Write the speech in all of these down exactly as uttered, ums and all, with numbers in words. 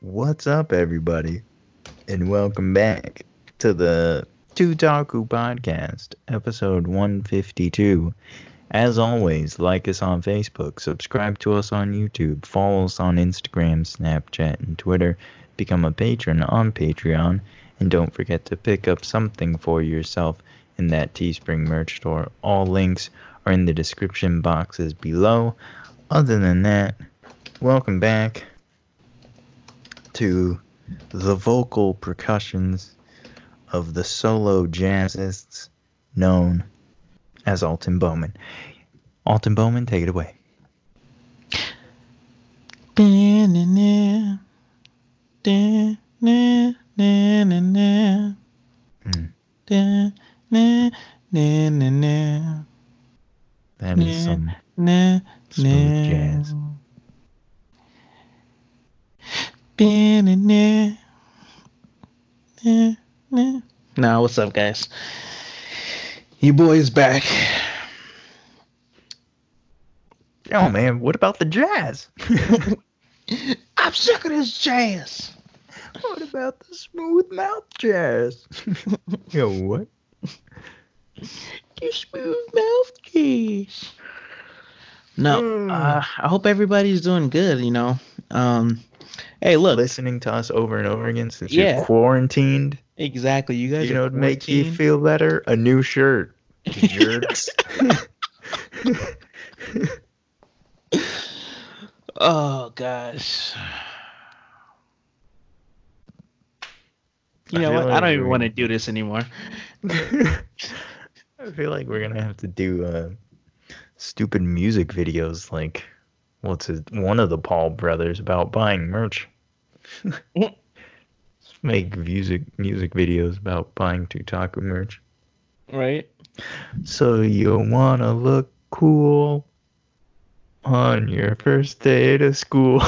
What's up, everybody, and welcome back to the Tutaku Podcast, episode one fifty-two. As always, like us on Facebook, subscribe to us on YouTube, follow us on Instagram, Snapchat, and Twitter, become a patron on Patreon, and don't forget to pick up something for yourself in that Teespring merch store. All links are in the description boxes below. Other than that, welcome back to the vocal percussions of the solo jazzists known as Alton Bowman. Alton Bowman, take it away. Mm. That is some smooth jazz. Nah, what's up, guys? Your boy is back. Yo, man, what about the jazz? I'm sick of this jazz. What about the smooth mouth jazz? Yo, what? Your smooth mouth jazz. No, mm. uh, I hope everybody's doing good, you know. Um... Hey, look. Listening to us over and over again since yeah. you're quarantined. Exactly. You guys, you know, make you feel better? A new shirt. Jerks. Oh, gosh. You know what? Like I don't even want to do this anymore. I feel like we're going to have to do uh, stupid music videos like... What's his, one of the Paul brothers about buying merch? Make music music videos about buying Tutaku merch, right? So you wanna look cool on your first day to school?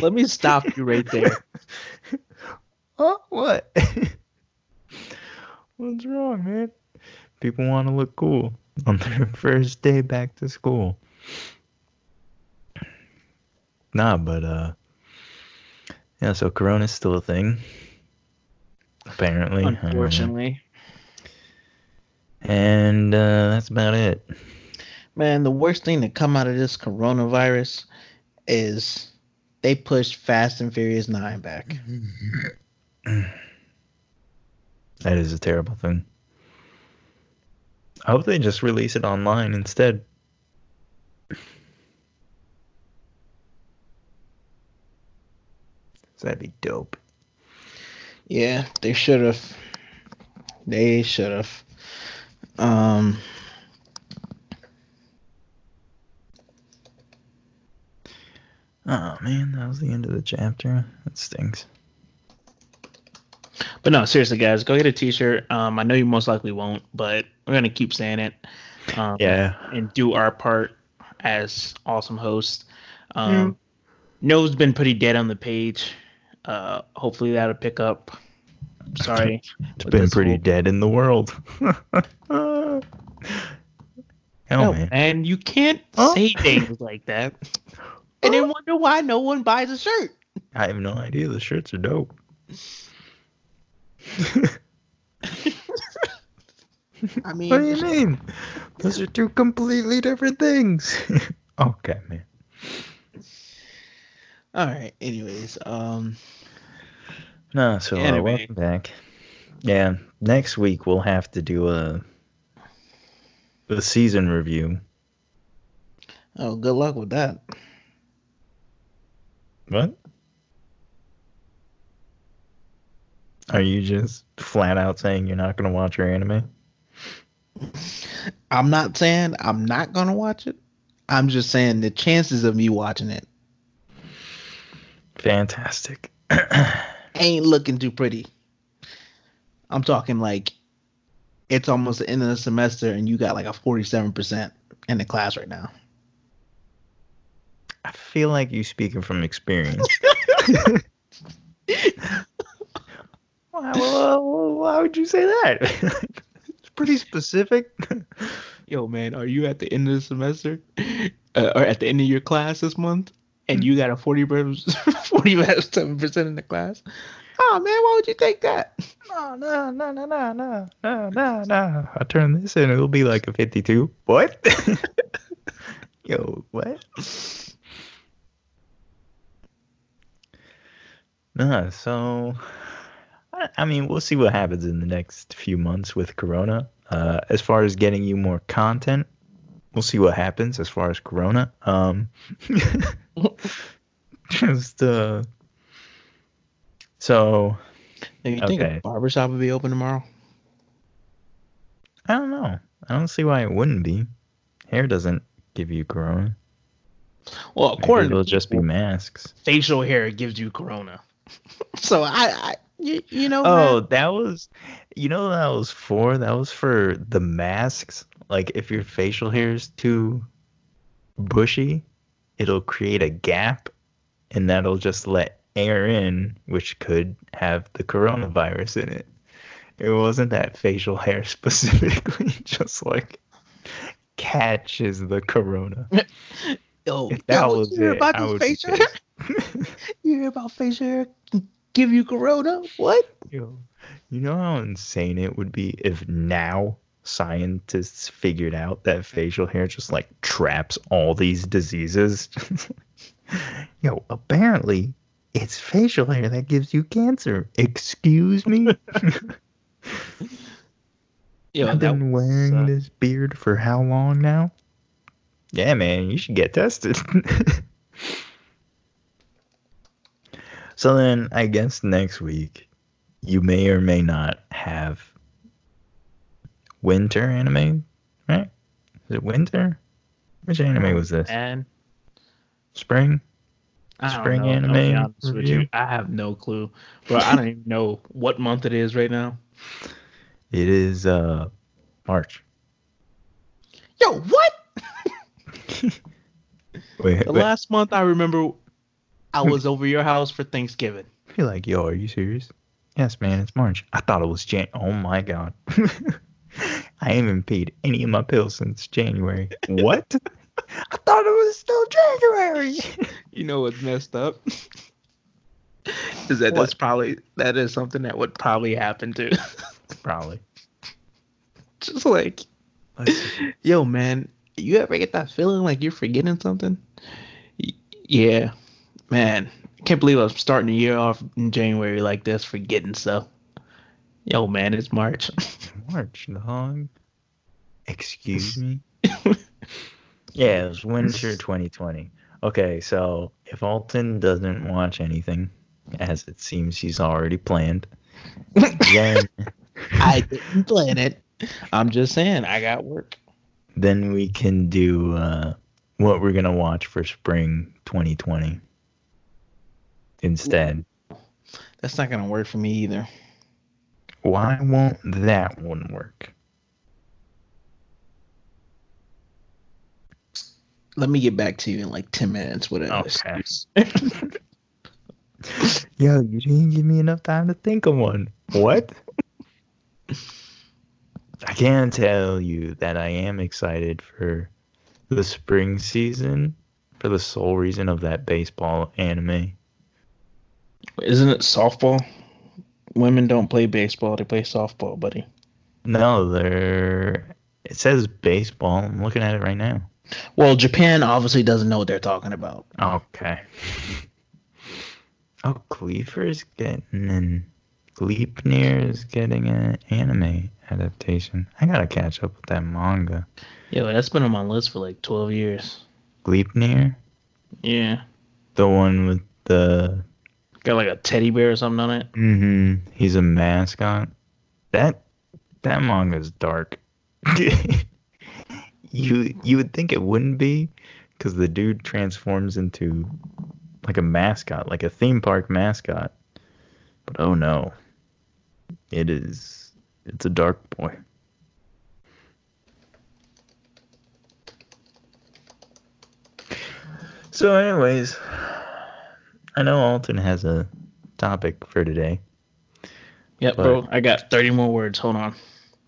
Let me stop you right there. Oh, what? What's wrong, man? People wanna look cool on their first day back to school. Nah, but uh, yeah. So Corona's still a thing, apparently. Unfortunately. Um, and uh, that's about it. Man, the worst thing to come out of this coronavirus is they pushed Fast and Furious nine back. That is a terrible thing. I hope they just release it online instead. So that'd be dope. Yeah, they should have. They should have. Um, oh, man, that was the end of the chapter. That stinks. But no, seriously, guys, go get a t-shirt. Um, I know you most likely won't, but we're going to keep saying it. Um, yeah. And do our part as awesome hosts. Um, mm. Noah's been pretty dead on the page. Uh, hopefully that'll pick up. I'm sorry. It's been pretty whole... dead in the world. Hell, no, man. And you can't oh. say things like that. And then wonder why no one buys a shirt. I have no idea. The shirts are dope. I mean, what do you mean? Those are two completely different things. Okay, man. All right. Anyways, um. No, so anyway. uh, welcome back. Yeah, next week we'll have to do a a season review. Oh, good luck with that. What? Are you just flat out saying you're not gonna watch your anime? I'm not saying I'm not gonna watch it. I'm just saying the chances of me watching it. Fantastic. Ain't looking too pretty. I'm talking like it's almost the end of the semester and you got like a forty-seven percent in the class right now. I feel like you're speaking from experience. Well, how, how, how would you say that? pretty specific. Yo, man, are you at the end of the semester uh, or at the end of your class this month and you got a forty percent in the class? Oh, man, why would you take that? No, no, no, no, no, no, no, no, no. I'll turn this in. It'll be like a fifty-two. What? Yo, what? Nah, so, I, I mean, we'll see what happens in the next few months with Corona. Uh, as far as getting you more content, we'll see what happens as far as Corona. Um, just, uh, so, do you think okay. a barbershop would be open tomorrow? I don't know. I don't see why it wouldn't be. Hair doesn't give you Corona. Well, according, it'll just be masks. Facial hair gives you Corona. So I, I you, you know. Oh, man. that was, you know, what that was for. That was for the masks. Like, if your facial hair is too bushy, it'll create a gap, and that'll just let air in, which could have the coronavirus in it. It wasn't that facial hair specifically, just like catches the corona. Yo, if that yo, was you hear it, about this facial hair? You hear about facial hair give you corona? What? Yo, you know how insane it would be if now scientists figured out that facial hair just like traps all these diseases? Yo, apparently it's facial hair that gives you cancer. Excuse me? Yo, I've been wearing was, uh... this beard for how long now? Yeah, man, you should get tested. So then, I guess next week, you may or may not have winter anime, right? Is it winter? Which anime was this? And Spring? I Spring don't know, anime? I'll be honest with you, I have no clue. But I don't even know what month it is right now. It is uh, March. Yo, what? wait, the wait. Last month I remember I was over your house for Thanksgiving. You're like, yo, are you serious? Yes, man, it's March. I thought it was Jan. Oh my god. I haven't paid any of my bills since January. What? I thought it was still January. You know what's messed up? Is that what? that's probably that is something that would probably happen to probably. Just like, yo, man. You ever get that feeling like you're forgetting something? Y- yeah. Man, I can't believe I'm starting the year off in January like this, forgetting stuff. Yo, man, it's March. March, dog. Excuse me? Yeah, it was winter twenty twenty. Okay, so if Alton doesn't watch anything, as it seems he's already planned, then... I didn't plan it. I'm just saying, I got work. Then we can do uh, what we're going to watch for spring twenty twenty instead. That's not going to work for me either. Why won't that one work? Let me get back to you in like ten minutes. Whatever. Okay. Yo, you didn't give me enough time to think of one. What? I can tell you that I am excited for the spring season for the sole reason of that baseball anime. Isn't it softball? Women don't play baseball. They play softball, buddy. No, they're... It says baseball. I'm looking at it right now. Well, Japan obviously doesn't know what they're talking about. Okay. Oh, Gleefer's getting in... Gleepnir is getting an anime adaptation. I gotta catch up with that manga. Yeah, well, that's been on my list for like twelve years. Gleepnir? Yeah. The one with the... Got like a teddy bear or something on it? Mm-hmm. He's a mascot. That that manga's dark. you, you would think it wouldn't be, because the dude transforms into like a mascot, like a theme park mascot. But oh no. It is... It's a dark boy. So anyways, I know Alton has a topic for today. Yep, bro. I got thirty more words. Hold on.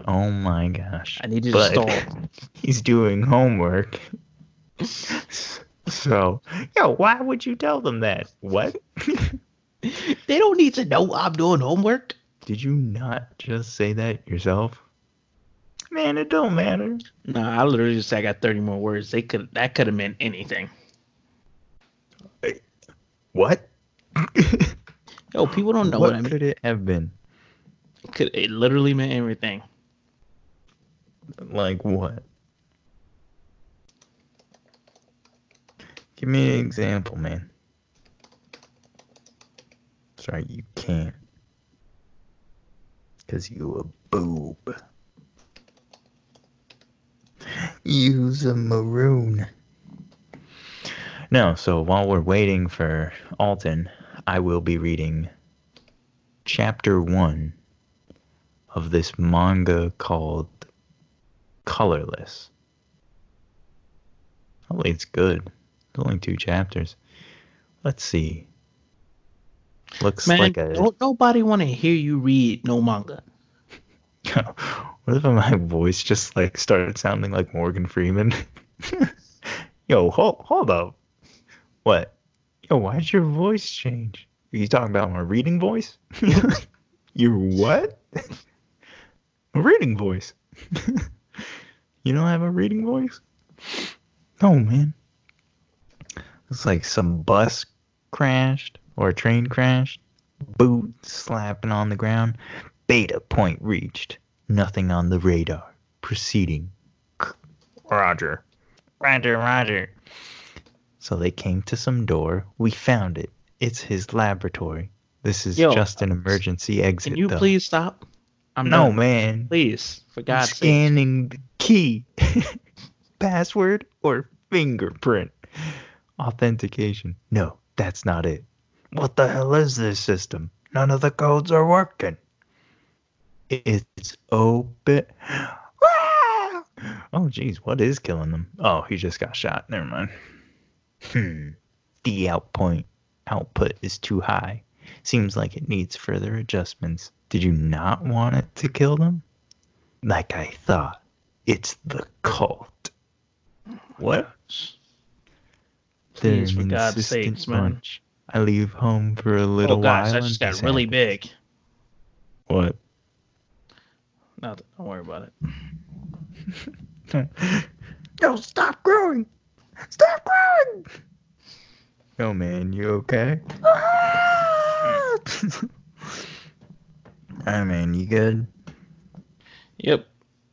Oh my gosh. I need you to stall. He's doing homework. So, yo, why would you tell them that? What? They don't need to know I'm doing homework. Did you not just say that yourself? Man, it don't matter. No, I literally just said I got thirty more words. They could that could have meant anything. What? Yo, people don't know what, what I mean. Could it have been? Could it literally meant everything? Like what? Give me an example, man. Sorry, you can't. Because you a boob. Use a maroon. No, so while we're waiting for Alton, I will be reading chapter one of this manga called Colorless. Hopefully it's good. Only two chapters. Let's see. Looks Man, like a. Don't nobody want to hear you read no manga. What if my voice just like started sounding like Morgan Freeman? Yo, hold, hold up. What? Yo, why did your voice change? Are you talking about my reading voice? Your what? A reading voice. You don't have a reading voice? No, man. It's like some bus crashed or a train crashed. Boot slapping on the ground. Beta point reached. Nothing on the radar. Proceeding. Roger. Roger, roger. So they came to some door. We found it. It's his laboratory. This is Yo, just an emergency exit. Can you though. please stop? I'm No, done. man. Please, for God's sake. Scanning the key. Password or fingerprint. Authentication. No, that's not it. What the hell is this system? None of the codes are working. It's open. Ah! Oh, geez, what is killing them? Oh, he just got shot. Never mind. Hmm. The out point output is too high. Seems like it needs further adjustments. Did you not want it to kill them? Like I thought. It's the cult. What? Please, for God's sakes, man. I leave home for a little while. Oh, gosh, while that just got really happens. big. What? Nothing. Don't worry about it. Yo, stop growing! Stop growing! Yo, man, you okay? Ah! Alright, man, you good? Yep.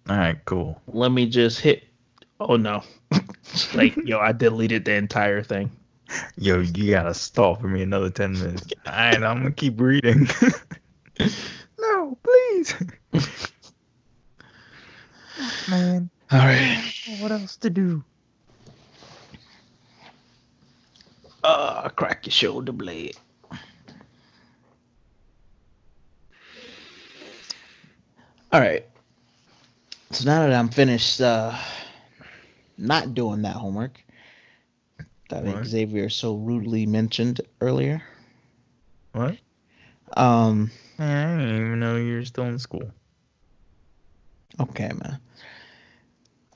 Alright, cool. Let me just hit... Oh, no. Like, yo, I deleted the entire thing. Yo, you gotta stall for me another ten minutes. All right, I'm gonna keep reading. No, please. Man. All right. What else to do? Uh, crack your shoulder blade. All right. So now that I'm finished, uh... not doing that homework that what? Xavier so rudely mentioned earlier. What? Um, man, I didn't even know you were still in school. Okay, man.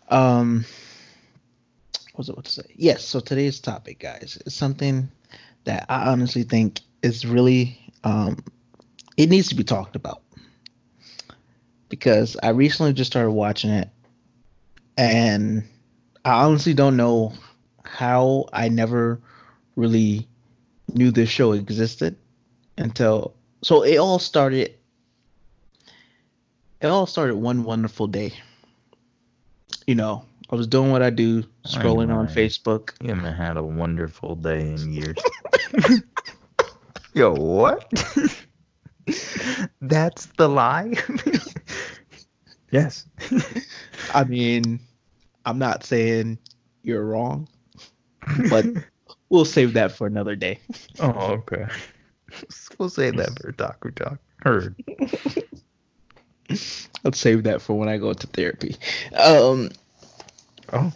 Um, what was I about to say? Yes, so today's topic, guys, is something that I honestly think is really, um, it needs to be talked about. Because I recently just started watching it, and I honestly don't know how I never really knew this show existed until... So it all started... It all started one wonderful day. You know, I was doing what I do, scrolling I on Facebook. You haven't had a wonderful day in years. Yo, what? That's the lie? Yes. I mean... I'm not saying you're wrong, but we'll save that for another day. Oh, okay. We'll save that for Taku Talk. Heard. I'll save that for when I go to therapy. Um, oh.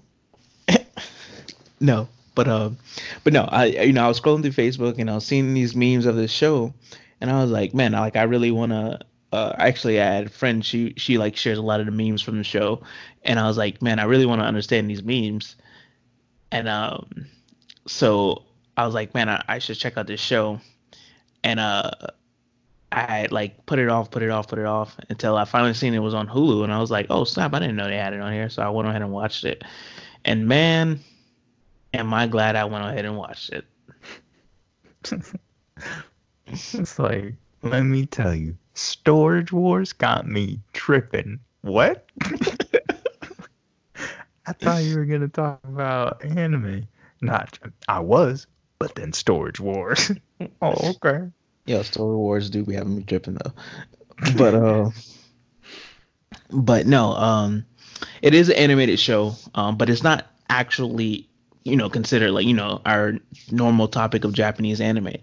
No, but um, but no, I you know I was scrolling through Facebook and I was seeing these memes of this show, and I was like, man, I, like I really wanna uh, actually I had a friend, she she like shares a lot of the memes from the show, and I was like, man, I really want to understand these memes. And um, so I was like, man, I, I should check out this show. And uh, I like put it off, put it off, put it off until I finally seen it was on Hulu. And I was like, oh, snap, I didn't know they had it on here. So I went ahead and watched it. And man, am I glad I went ahead and watched it. It's like, let me tell you, Storage Wars got me tripping. What? I thought you were going to talk about anime. Not, I was, but then Storage Wars. Oh, okay. Yeah, Storage Wars do be having me tripping, though. But, uh, but no, um, it is an animated show, um, but it's not actually, you know, considered like, you know, our normal topic of Japanese anime.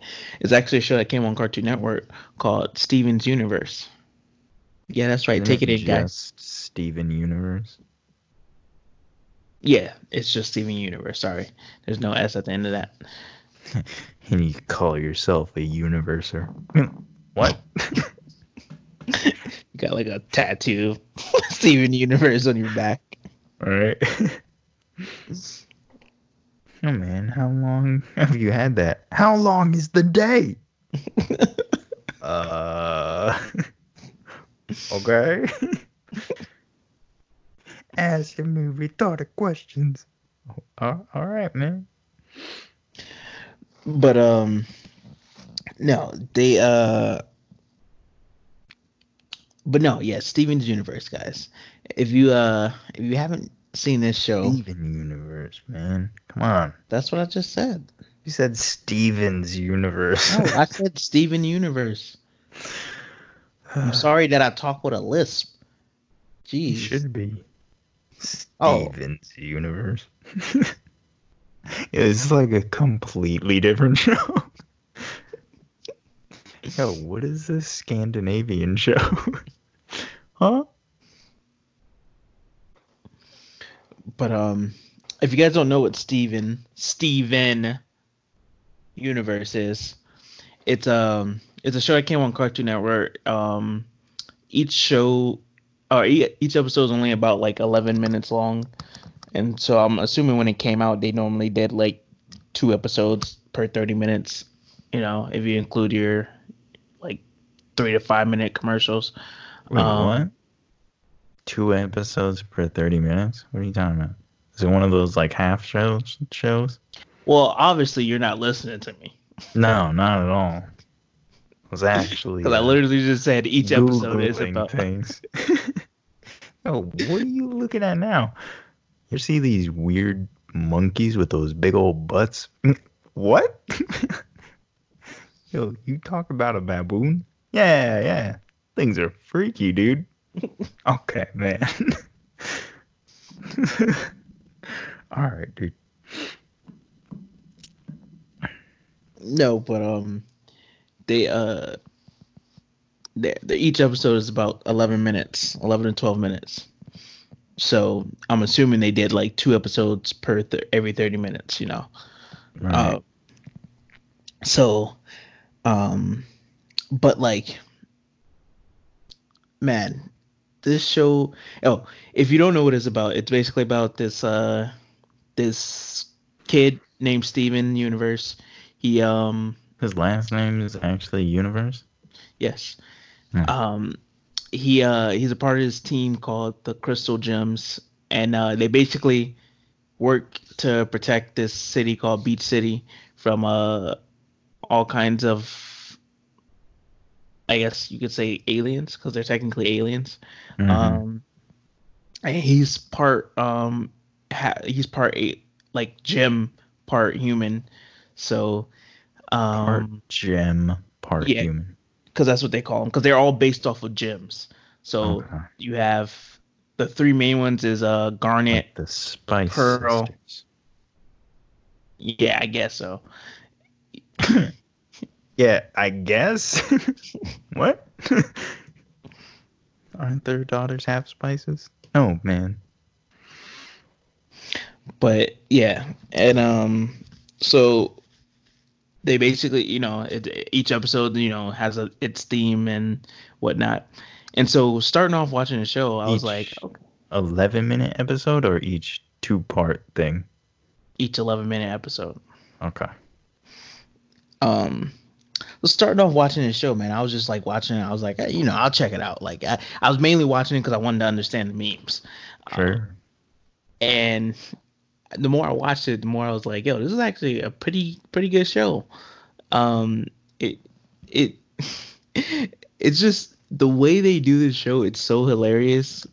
It's actually a show that came on Cartoon Network called Steven Universe. Yeah, that's right. Isn't Take it, it in, guys. Steven Universe? Yeah, it's just Steven Universe. Sorry. There's no S at the end of that. And you call yourself a universer. What? You got like a tattoo of Steven Universe on your back. All right. Oh, man. How long have you had that? How long is the day? uh. Okay. Asking me retarded questions. All right, man. But um, no, they uh, but no, yeah, Steven Universe, guys. If you uh, if you haven't seen this show, Steven Universe, man, come on. That's what I just said. You said Steven's Universe. No, I said Steven Universe. I'm sorry that I talk with a lisp. Jeez, you should be. Steven's oh. Universe. It's like a completely different show. Yo, what is this Scandinavian show? Huh? But um, if you guys don't know what Steven Steven Universe is, it's um, it's a show that came on Cartoon Network. Um, each show. Uh, each episode is only about like eleven minutes long, and so I'm assuming when it came out, they normally did like two episodes per thirty minutes. You know, if you include your like three to five minute commercials. Wait, um, what? Two episodes per thirty minutes? What are you talking about? Is it one of those like half shows? Shows? Well, obviously you're not listening to me. No, not at all. Was actually because I literally just said each Googling episode is about things. Oh, what are you looking at now? You see these weird monkeys with those big old butts? What? Yo, you talk about a baboon? Yeah, yeah. Things are freaky, dude. Okay, man. All right, dude. No, but um. They uh, they, they, each episode is about eleven minutes, eleven to twelve minutes. So I'm assuming they did like two episodes per th- every thirty minutes, you know. Right. Uh, so, um, but like, man, this show. Oh, if you don't know what it's about, it's basically about this uh, this kid named Steven Universe. He um. His last name is actually Universe? Yes. Yeah. Um, he uh, he's a part of this team called the Crystal Gems, and uh, they basically work to protect this city called Beach City from uh, all kinds of, I guess you could say, aliens, because they're technically aliens. Mm-hmm. Um, and he's part um, ha- he's part a- like gem, part human, so. Um, part gem, part yeah, human. Because that's what they call them. Because they're all based off of gems. So okay. You have the three main ones is uh Garnet, like the Spice Pearl. Sisters. Yeah, I guess so. Yeah, I guess. What? Aren't their daughters half spices? Oh man. But yeah, and um, so. they basically, you know, it, each episode, you know, has a, its theme and whatnot. And so starting off watching the show, I each was like, okay. eleven minute episode or each two part thing? Each eleven minute episode. Okay. Um, starting off watching this show, man, I was just like watching it. I was like, hey, you know, I'll check it out. Like I, I was mainly watching it because I wanted to understand the memes. Sure. Um, and the more I watched it, the more I was like, yo, this is actually a pretty, pretty good show. Um, it, it, it's just the way they do this show. It's so hilarious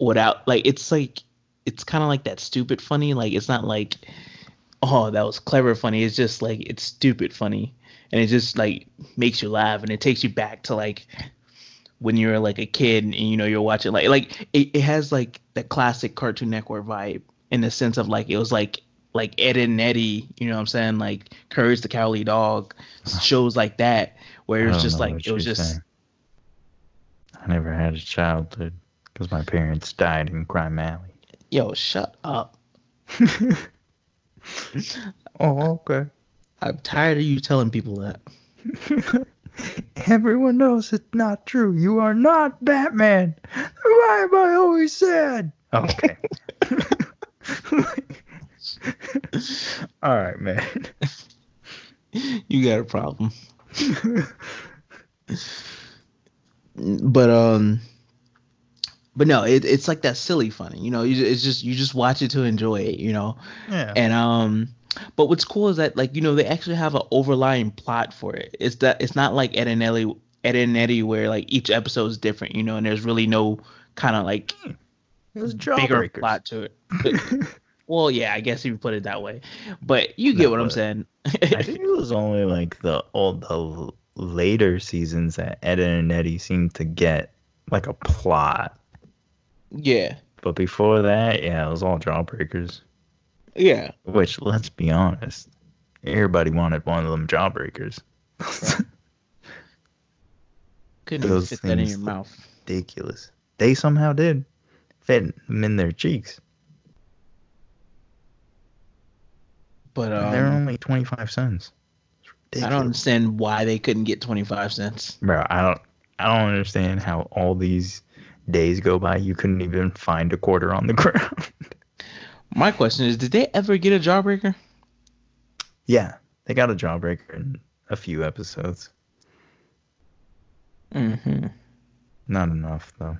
without like, it's like, it's kind of like that stupid funny. Like, it's not like, oh, that was clever funny. It's just like, it's stupid funny. And it just like makes you laugh, and it takes you back to like when you're like a kid, and you know you're watching like like it, it has like the classic Cartoon Network vibe in the sense of like it was like like Ed, Edd n Eddy, you know what I'm saying? Like Courage the Cowardly Dog, shows like that where it's just like it was just. Saying. I never had a childhood because my parents died in Crime Alley. Yo, shut up. Oh, okay. I'm tired of you telling people that. Everyone knows it's not true. You are not Batman. Why am I always sad? Okay. All right, man. You got a problem. But um, but no, it, it's like that silly funny. You know, you, it's just you just watch it to enjoy it. You know. Yeah. And um. But what's cool is that, like, you know, they actually have an overlying plot for it. It's that it's not like Ed, Edd n Eddy, Ed, Edd n Eddy, where like each episode is different, you know, and there's really no kind of like bigger plot to it. But, well, yeah, I guess if you put it that way. But you get no, what I'm saying. I think it was only like the all the later seasons that Ed, Edd n Eddy seemed to get like a plot. Yeah. But before that, yeah, it was all jawbreakers. Yeah. Which, let's be honest, everybody wanted one of them jawbreakers. Right. Couldn't even fit that in your mouth. Ridiculous. They somehow did. Fit them in their cheeks. But um, they're only twenty-five cents. I don't understand why they couldn't get twenty-five cents. Bro, I don't, I don't understand how all these days go by. You couldn't even find a quarter on the ground. My question is, did they ever get a jawbreaker? Yeah, they got a jawbreaker in a few episodes. Mm-hmm. Not enough, though.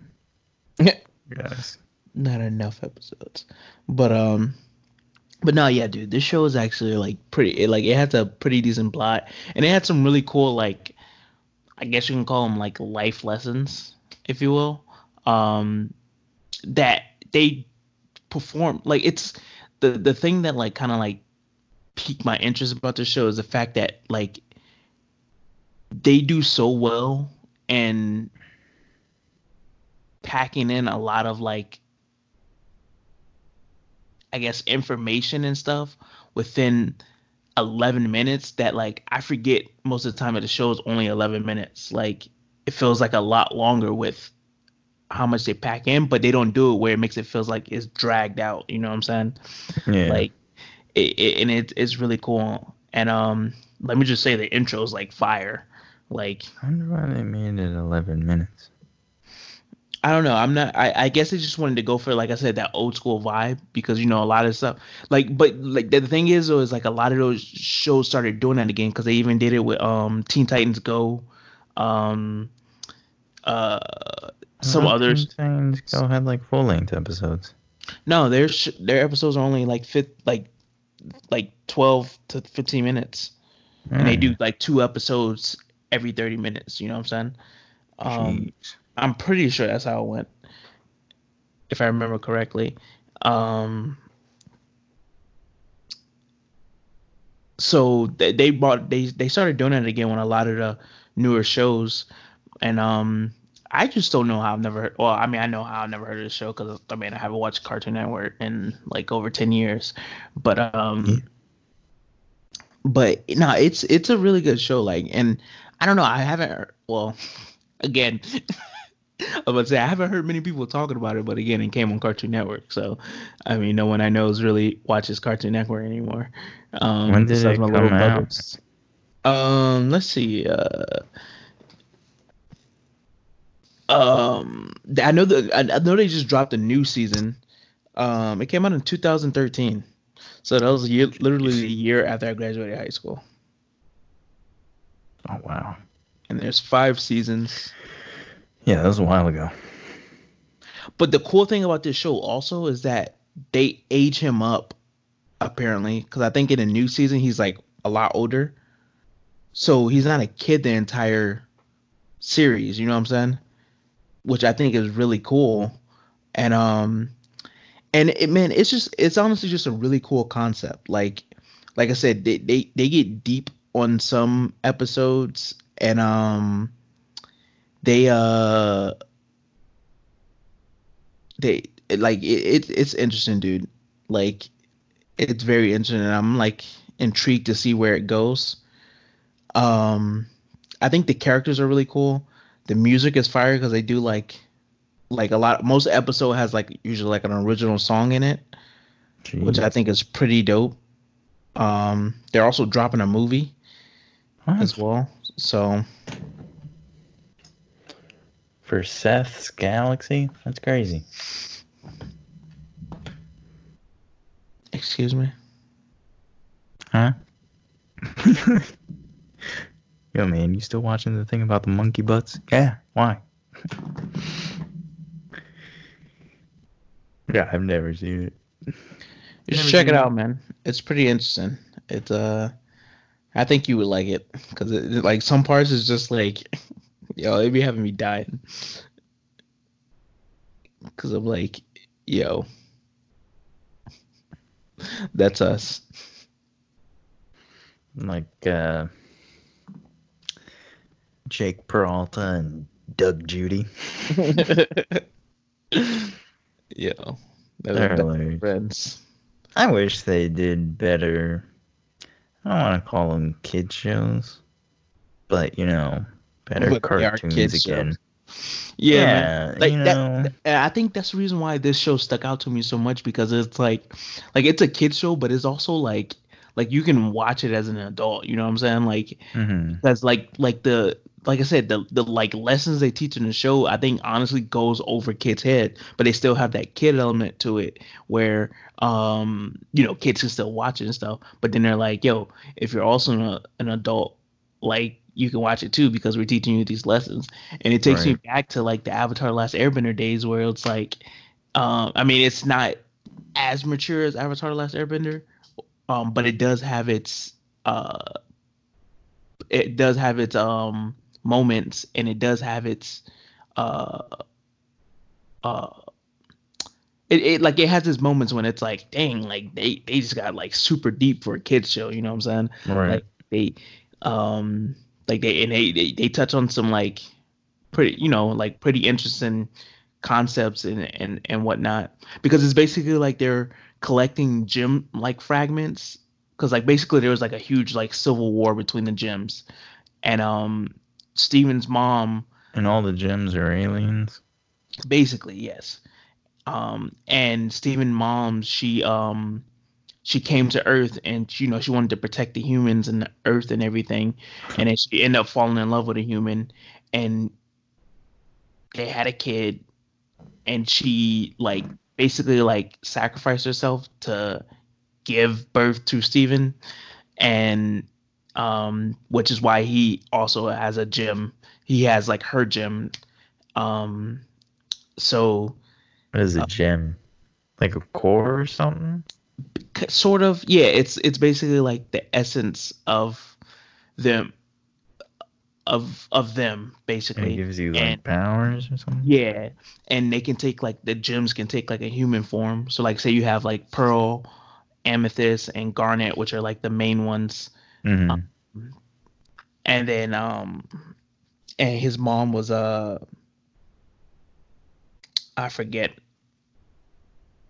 Yeah. Yes. Not enough episodes. But, um... But no, yeah, dude, this show is actually, like, pretty... It, like, it has a pretty decent plot. And it had some really cool, like... I guess you can call them, like, life lessons, if you will. Um, that they... perform like it's the the thing that like kind of like piqued my interest about the show is the fact that like they do so well and packing in a lot of like I guess information and stuff within eleven minutes that like I forget most of the time that the show is only eleven minutes. Like it feels like a lot longer with how much they pack in, but they don't do it where it makes it feels like it's dragged out. You know what I'm saying? Yeah. Like, it, it, and it, it's really cool. And um, let me just say the intro is like fire. Like, I wonder why they made it eleven minutes. I don't know. I'm not. I, I guess they just wanted to go for, like I said, that old school vibe because you know a lot of stuff. Like, but like the thing is, though, is like a lot of those shows started doing that again because they even did it with um Teen Titans Go, um, uh. Some others go had like full length episodes. No, their sh- their episodes are only like fit like like twelve to fifteen minutes, mm. and they do like two episodes every thirty minutes. You know what I'm saying? Um, I'm pretty sure that's how it went, if I remember correctly. Um, so they they brought they they started doing it again on a lot of the newer shows, and um. I just don't know how I've never heard... Well, I mean, I know how I've never heard of the show because, I mean, I haven't watched Cartoon Network in, like, over ten years. But, um... Yeah. But, no, it's it's a really good show, like, and I don't know, I haven't... Heard, well, again, I was about to say, I haven't heard many people talking about it, but, again, it came on Cartoon Network. So, I mean, no one I know really watches Cartoon Network anymore. Um, when did it come out? Um, let's see. Uh, um, I know the I, I know they just dropped a new season. Um, it came out in two thousand thirteen, so that was a year, literally a year after I graduated high school. Oh wow! And there's five seasons. Yeah, that was a while ago. But the cool thing about this show also is that they age him up, apparently, because I think in a new season he's like a lot older. So he's not a kid the entire series, you know what I'm saying? Which I think is really cool. And um and it man, it's just it's honestly just a really cool concept. Like like I said, they they, they get deep on some episodes, and um they uh they like it, it it's interesting, dude. Like it's very interesting, and I'm like intrigued to see where it goes. Um, I think the characters are really cool. The music is fire because they do like, like a lot. Most episode has like usually like an original song in it, Jeez. Which I think is pretty dope. Um, they're also dropping a movie huh. as well. So for Seth's Galaxy, that's crazy. Excuse me. Huh? Yo, man, you still watching the thing about the monkey butts? Yeah, why? Yeah, I've never seen it. You should check it out, man. It's pretty interesting. It's uh, I think you would like it because it, like some parts is just like, yo, it be having me dying because I'm like, yo, that's us. Like uh. Jake Peralta and Doug Judy. Yeah, they're hilarious. Friends. I wish they did better. I don't want to call them kid shows, but you know, better but cartoons again. Shows. Yeah, yeah like you know. That, I think that's the reason why this show stuck out to me so much because it's like, like it's a kid show, but it's also like, like you can watch it as an adult. You know what I'm saying? Like mm-hmm. that's like, like the. Like I said, the the like lessons they teach in the show, I think honestly goes over kids' head, but they still have that kid element to it where um you know kids can still watch it and stuff. But then they're like, yo, if you're also an, an adult, like you can watch it too because we're teaching you these lessons. And it takes right. me back to like the Avatar the Last Airbender days where it's like, um I mean it's not as mature as Avatar the Last Airbender, um but it does have its uh it does have its um. moments, and it does have its uh uh it, it like it has its moments when it's like dang, like they they just got like super deep for a kids show, you know what I'm saying? Right. Like they um like they and they, they they touch on some like pretty you know like pretty interesting concepts and and and whatnot because it's basically like they're collecting gem like fragments because like basically there was like a huge like civil war between the gems and um Steven's mom and all the gems are aliens basically, yes. Um and Steven's mom, she um she came to Earth and you know she wanted to protect the humans and the Earth and everything, and then she ended up falling in love with a human and they had a kid, and she like basically like sacrificed herself to give birth to Steven, and Um, which is why he also has a gem. He has like her gem. Um, so what is a uh, gem? Like a core or something? Sort of. Yeah. It's it's basically like the essence of them. Of of them basically. And it gives you like and, powers or something. Yeah, and they can take like the gems can take like a human form. So like say you have like Pearl, Amethyst, and Garnet, which are like the main ones. Mm-hmm. Um, and then, um, and his mom was uh, I forget.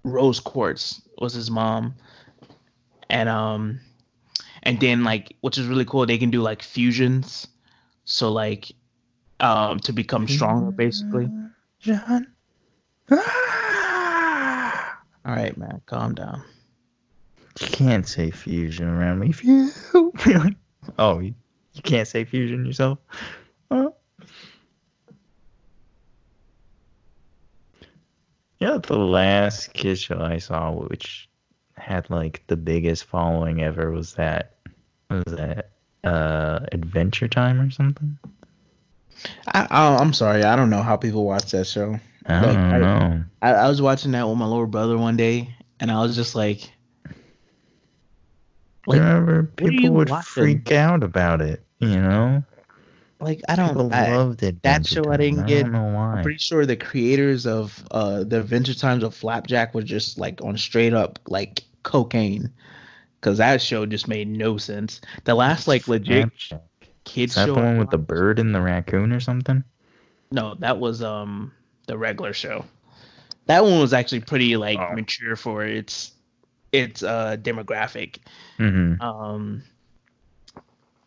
Rose Quartz was his mom, and um, and then like, which is really cool. They can do like fusions, so like, um, to become stronger, basically. John. Ah! All right, man, calm down. You can't say fusion around me. Oh, You can't say fusion yourself. Uh, yeah, the last kids show I saw, which had like the biggest following ever, was that was that uh, Adventure Time or something. I, I, I'm sorry, I don't know how people watch that show. I don't like, know. I, I was watching that with my little brother one day, and I was just like, like remember, people would watching? freak out about it, you know? Like, I don't people I, loved it. That show I didn't I get. I'm pretty sure the creators of uh, the Adventure Times of Flapjack were just like on straight up like cocaine, because that show just made no sense. The last like legit Flapjack. kids Is that show. That the one with the bird and the raccoon or something? No, that was um the regular show. That one was actually pretty like oh. mature for its its uh demographic. Mm-hmm. Um,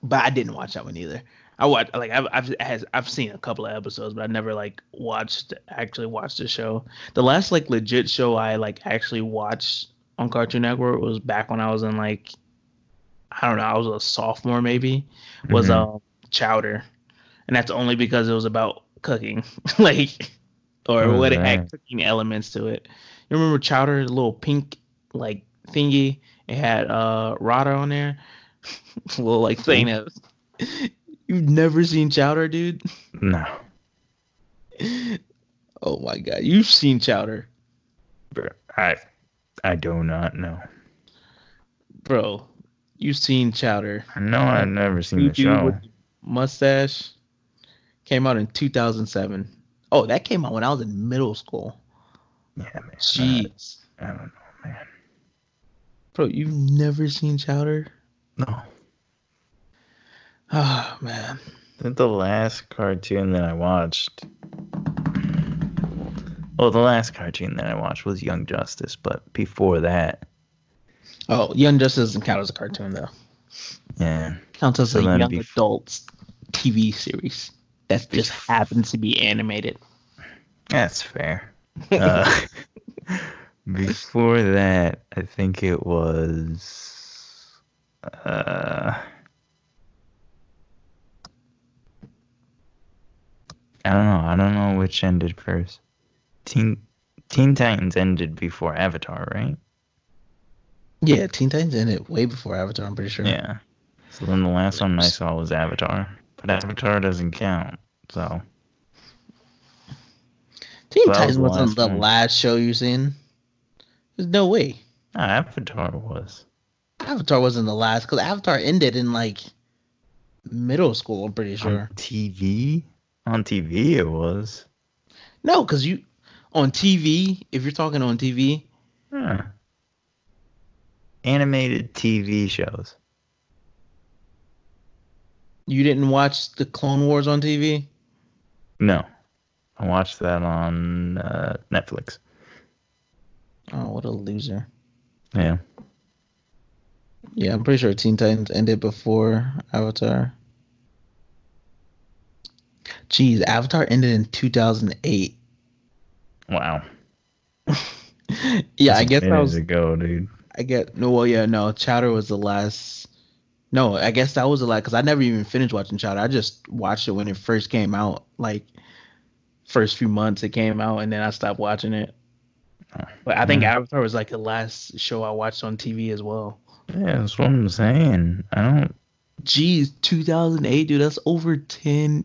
but I didn't watch that one either. I watched like I've I've has, I've seen a couple of episodes, but I never like watched actually watched the show. The last like legit show I like actually watched on Cartoon Network was back when I was in like I don't know, I was a sophomore maybe. Was mm-hmm. um Chowder, and that's only because it was about cooking, like or oh, what it had cooking elements to it. You remember Chowder, the little pink like thingy? It had uh Rada on there, a little like thing. You've never seen Chowder, dude? No. Oh my god, you've seen Chowder, bro? I, I do not know, bro. You've seen Chowder. No, I've never seen you the show. With the mustache came out in two thousand seven. Oh, that came out when I was in middle school. Yeah, man. Jeez. I, I don't know, man. Bro, you've never seen Chowder? No. Oh, man. The last cartoon that I watched... Well, the last cartoon that I watched was Young Justice, but before that... Oh, Young Justice doesn't count as a cartoon, though. Yeah. Counts as so a young be... adult T V series that just happens to be animated. That's fair. Uh, before that, I think it was... Uh, I don't know. I don't know which ended first. Teen, Teen Titans ended before Avatar, right? Yeah, Teen Titans ended way before Avatar, I'm pretty sure. Yeah. So then the last one I saw was Avatar. But Avatar doesn't count, so... Teen so Titans wasn't the one. last show you seen? There's no way. No, Avatar was. Avatar wasn't the last, because Avatar ended in, like, middle school, I'm pretty sure. On T V? On T V it was. No, because you... On T V, if you're talking on T V... Huh. Animated T V shows. You didn't watch the Clone Wars on T V? No. I watched that on uh, Netflix. Oh, what a loser. Yeah. Yeah, I'm pretty sure Teen Titans ended before Avatar. Jeez, Avatar ended in two thousand eight. Wow. Yeah, I guess that was... ago, dude. I get no, well, yeah, no. Chowder was the last. No, I guess that was the last because I never even finished watching Chowder. I just watched it when it first came out, like first few months it came out, and then I stopped watching it. But I think yeah. Avatar was like the last show I watched on T V as well. Yeah, that's what I'm saying. I don't. Jeez, two thousand eight, dude. That's over ten.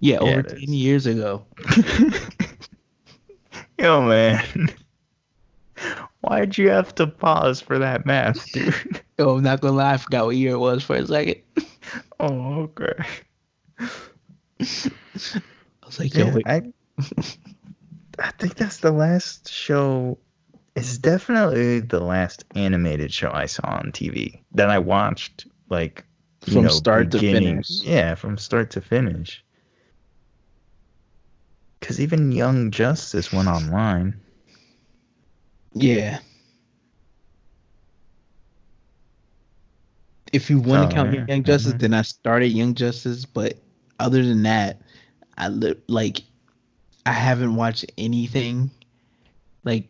Yeah, yeah over ten is. years ago. Yo, man. Why'd you have to pause for that math, dude? Oh, I'm not gonna lie, I forgot what year it was for a second. Oh, okay. I was like, yo, yeah, wait. I, I think that's the last show. It's definitely the last animated show I saw on T V that I watched, like, you from know, start beginning. to finish. Yeah, from start to finish. Because even Young Justice went online. Yeah. If you want oh, to count yeah. Young Justice, mm-hmm. then I started Young Justice. But other than that, I li- like I haven't watched anything like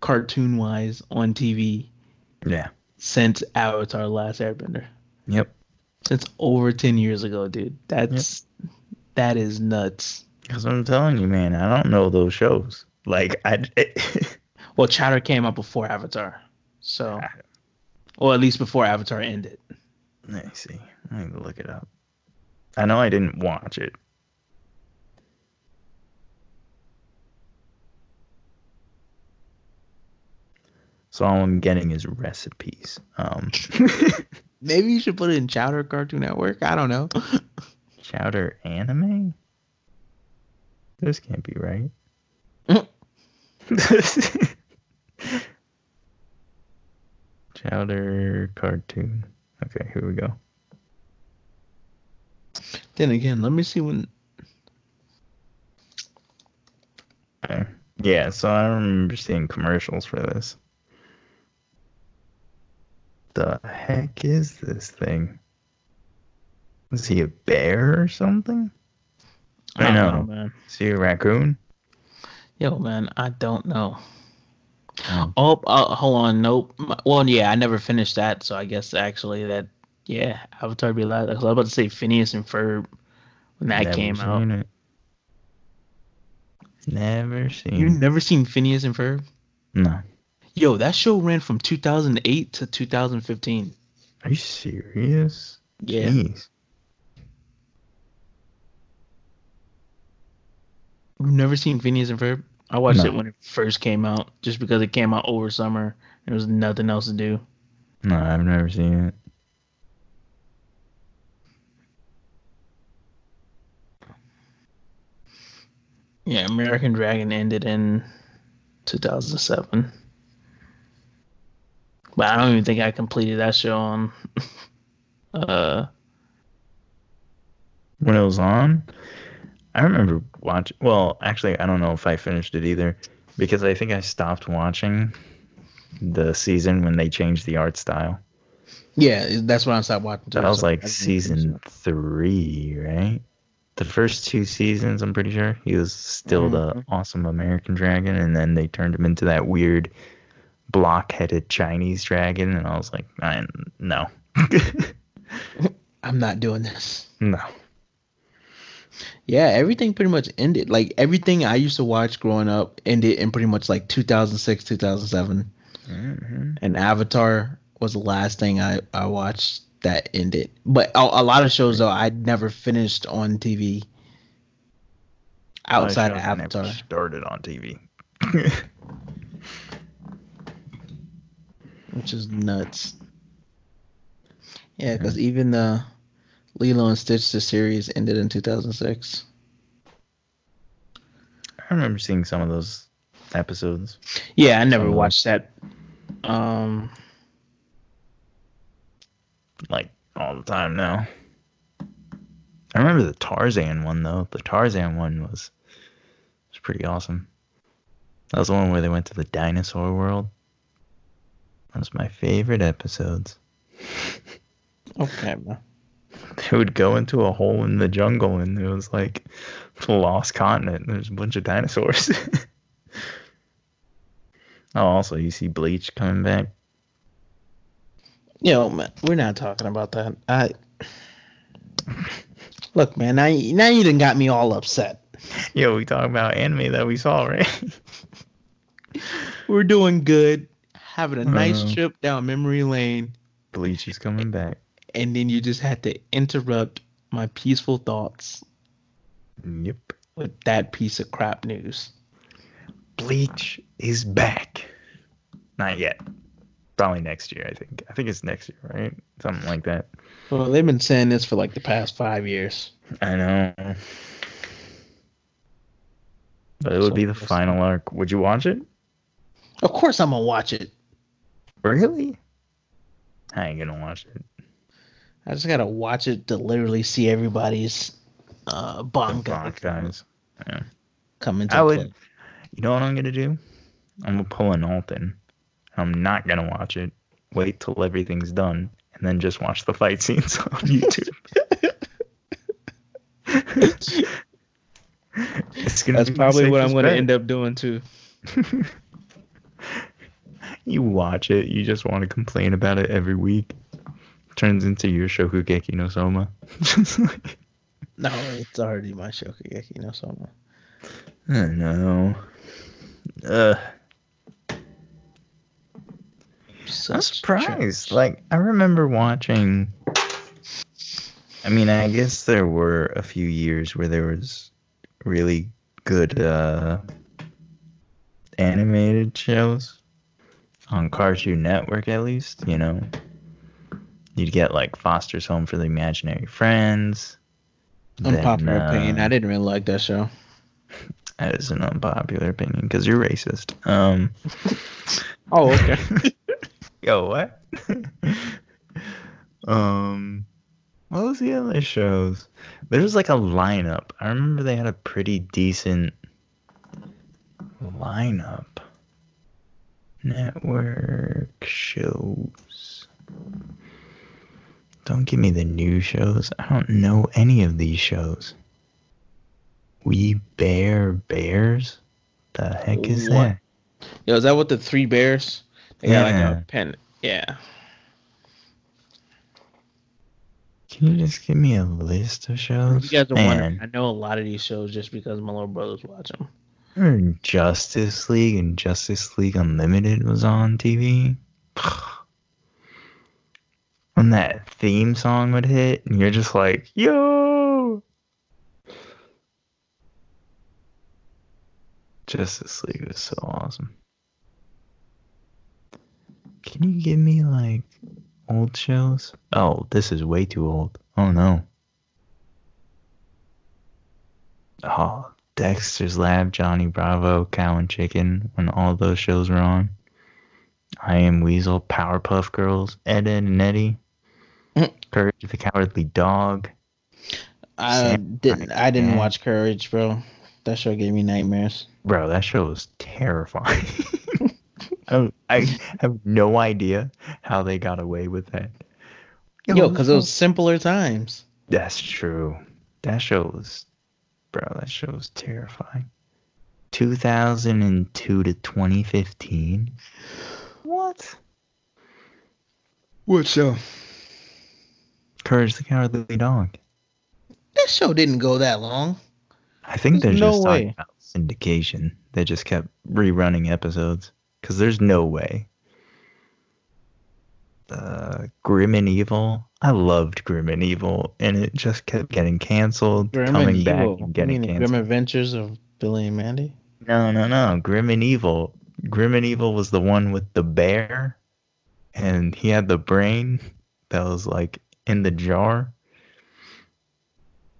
cartoon wise on T V. Yeah. Since Avatar: The Last Airbender. Yep. It's over ten years ago, dude. That's yep. That is nuts. Because I'm telling you, man, I don't know those shows. Like, I. It, well, Chowder came out before Avatar. So. Or at least before Avatar ended. Let me see. I need to look it up. I know I didn't watch it. So all I'm getting is recipes. Um, Maybe you should put it in Chowder Cartoon Network. I don't know. Chowder anime? This can't be right. Chowder cartoon. Okay, here we go. Then again, let me see when... Okay. Yeah, so I remember seeing commercials for this. The heck is this thing? Is he a bear or something? I, I know. know man. Is he a raccoon? Yo, man, I don't know. Oh, oh uh, hold on. Nope. Well, yeah, I never finished that, so I guess actually that, yeah, Avatar be loud. I was about to say Phineas and Ferb when that never came out. It. Never seen. You've it. never seen Phineas and Ferb? No. Yo, that show ran from two thousand eight to two thousand fifteen. Are you serious? Yeah. Jeez. You've never seen Phineas and Ferb? I watched no. it when it first came out, just because it came out over summer. There was nothing else to do. No, I've never seen it. Yeah, American Dragon ended in two thousand seven. But I don't even think I completed that show on. uh, when it was on, I remember watching. Well, actually, I don't know if I finished it either, because I think I stopped watching the season when they changed the art style. Yeah, that's when I stopped watching. That was like season three, right? The first two seasons, I'm pretty sure he was still mm-hmm. the awesome American Dragon, and then they turned him into that weird block-headed Chinese dragon, and I was like, I, no. I'm not doing this. No. Yeah, everything pretty much ended. Like, everything I used to watch growing up ended in pretty much like two thousand six, two thousand seven. Mm-hmm. And Avatar was the last thing I, I watched that ended. But a, a lot of shows, though, I never finished on T V outside of Avatar. Never started on T V. Which is nuts. Yeah, because even uh, Lilo and Stitch, the series, ended in two thousand six. I remember seeing some of those episodes. Yeah, I never some watched that. Um, like, all the time now. I remember the Tarzan one, though. The Tarzan one was, was pretty awesome. That was the one where they went to the dinosaur world. That was my favorite episodes. Okay, man. They would go into a hole in the jungle, and it was like the lost continent. There's a bunch of dinosaurs. Oh, also, you see Bleach coming back. Yo, man, we're not talking about that. I look, man. I now you done got me all upset. Yo, we talking about anime that we saw, right? We're doing good. Having a nice uh, trip down memory lane. Bleach is coming back. And then you just had to interrupt my peaceful thoughts. Yep. With that piece of crap news. Bleach is back. Not yet. Probably next year, I think. I think it's next year, right? Something like that. Well, they've been saying this for like the past five years. I know. But it would so be the final arc. Would you watch it? Of course I'm going to watch it. Really? I ain't gonna watch it. I just gotta watch it to literally see everybody's uh, bonkai yeah. come into I would, play. You know what I'm gonna do? I'm gonna pull an Alton. I'm not gonna watch it. Wait till everything's done, and then just watch the fight scenes on YouTube. It's gonna That's probably what I'm gonna bet. end up doing too. You watch it. You just want to complain about it every week. turns into your Shokugeki no Soma. No, it's already my Shokugeki no Soma. I know. Uh, I'm surprised. Like, I remember watching... I mean, I guess there were a few years where there was really good uh, animated shows on Cartoon Network, at least, you know. You'd get, like, Foster's Home for the Imaginary Friends. Unpopular then, uh, Opinion. I didn't really like that show. That is an unpopular opinion, because you're racist. Um. Oh, okay. Yo, what? um... What was the other shows? There was like a lineup. I remember they had a pretty decent lineup. Network shows. Don't give me the new shows. I don't know any of these shows. We Bear Bears? The heck is what? That? Yo, is that what the three bears? They yeah. got like a pen. Yeah. Can you just give me a list of shows? You guys are wondering. I know a lot of these shows just because my little brothers watch them. I heard Justice League and Justice League Unlimited was on T V. When that theme song would hit, and you're just like, yo! Justice League was so awesome. Can you give me, like... old shows? Oh, this is way too old. Oh no. Oh, Dexter's Lab, Johnny Bravo, Cow and Chicken, when all those shows were on. I Am Weasel, Powerpuff Girls, Ed, Edd n Eddy, Courage the Cowardly Dog. I didn't. I didn't watch Courage, bro. That show gave me nightmares. Bro, that show was terrifying. I, I have no idea how they got away with that. Yo, because it was simpler times. That's true. That show was, bro, that show was terrifying. two thousand two to twenty fifteen? What? What show? Courage the Cowardly Dog. That show didn't go that long. I think There's they're no just way. talking about syndication. They just kept rerunning episodes. Because there's no way. Uh, Grim and Evil. I loved Grim and Evil. And it just kept getting canceled. Grim coming and back Evil. And getting you mean canceled. Grim Adventures of Billy and Mandy? No, no, no. Grim and Evil. Grim and Evil was the one with the bear. And he had the brain that was like in the jar.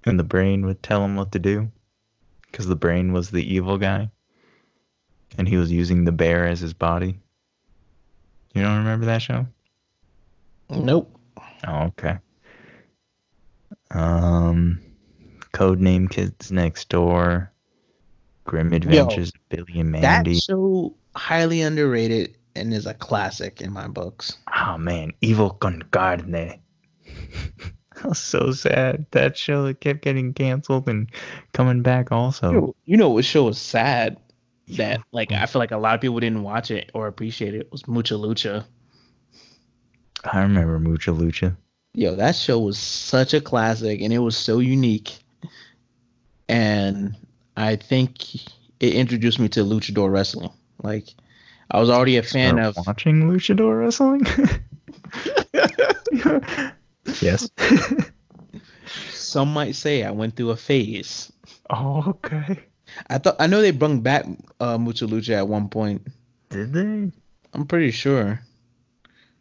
And the brain would tell him what to do. Because the brain was the evil guy. And he was using the bear as his body. You don't remember that show? Nope. Oh, okay. Um, Codename Kids Next Door. Grim Adventures of Billy and Mandy. That show, highly underrated and is a classic in my books. Oh, man. Evil con carne. I was so sad. That show that kept getting canceled and coming back also. Yo, you know what show was sad? That, like, I feel like a lot of people didn't watch it or appreciate it. It was Mucha Lucha. I remember Mucha Lucha. Yo, that show was such a classic, and it was so unique. And I think it introduced me to luchador wrestling. Like, I was already a fan Start of... watching luchador wrestling? Yes. Some might say I went through a phase. Oh, okay. I thought I know they brought back uh, Mucha Lucha at one point. Did they? I'm pretty sure.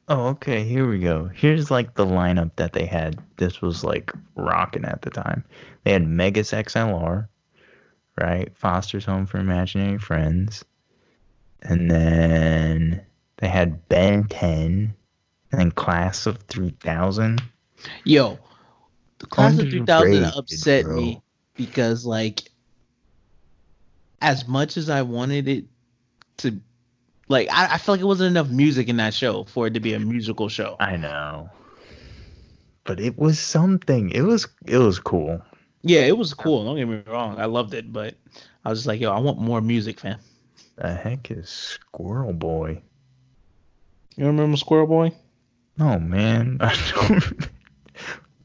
Oh, okay. Here we go. Here's like the lineup that they had. This was like rocking at the time. They had Megas X L R, right? Foster's Home for Imaginary Friends, and then they had Ben ten, and then Class of three thousand. Yo, the Class of three thousand upset bro. me because like. As much as I wanted it to, like, I, I feel like it wasn't enough music in that show for it to be a musical show. I know, but it was something. It was it was cool. Yeah, it was cool. Don't get me wrong, I loved it, but I was just like, yo, I want more music, fam. The heck is Squirrel Boy? You remember Squirrel Boy? Oh man, I don't. What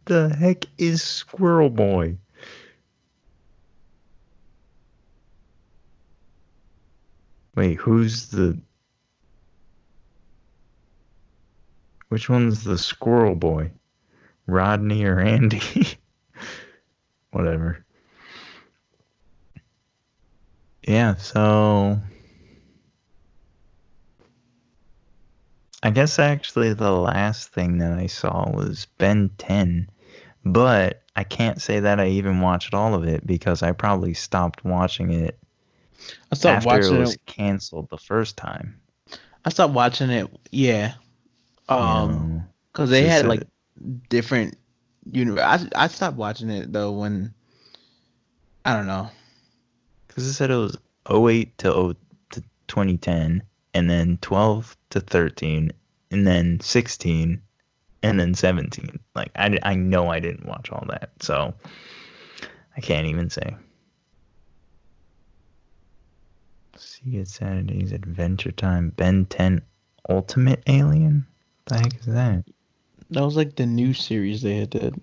the heck is Squirrel Boy? Wait, who's the? Which one's the Squirrel Boy? Rodney or Andy? Whatever. Yeah, so I guess actually the last thing that I saw was Ben ten, but I can't say that I even watched all of it because I probably stopped watching it I stopped after watching it was it. canceled the first time. I stopped watching it, yeah, um, because yeah, they had like it. different universe. I I stopped watching it though when I don't know because it said it was oh eight to twenty ten. And then twelve to thirteen, and then sixteen, and then seventeen. Like, I, I know I didn't watch all that, so I can't even say. See it Saturday's Adventure Time, Ben ten Ultimate Alien? What the heck is that? That was like the new series they had did.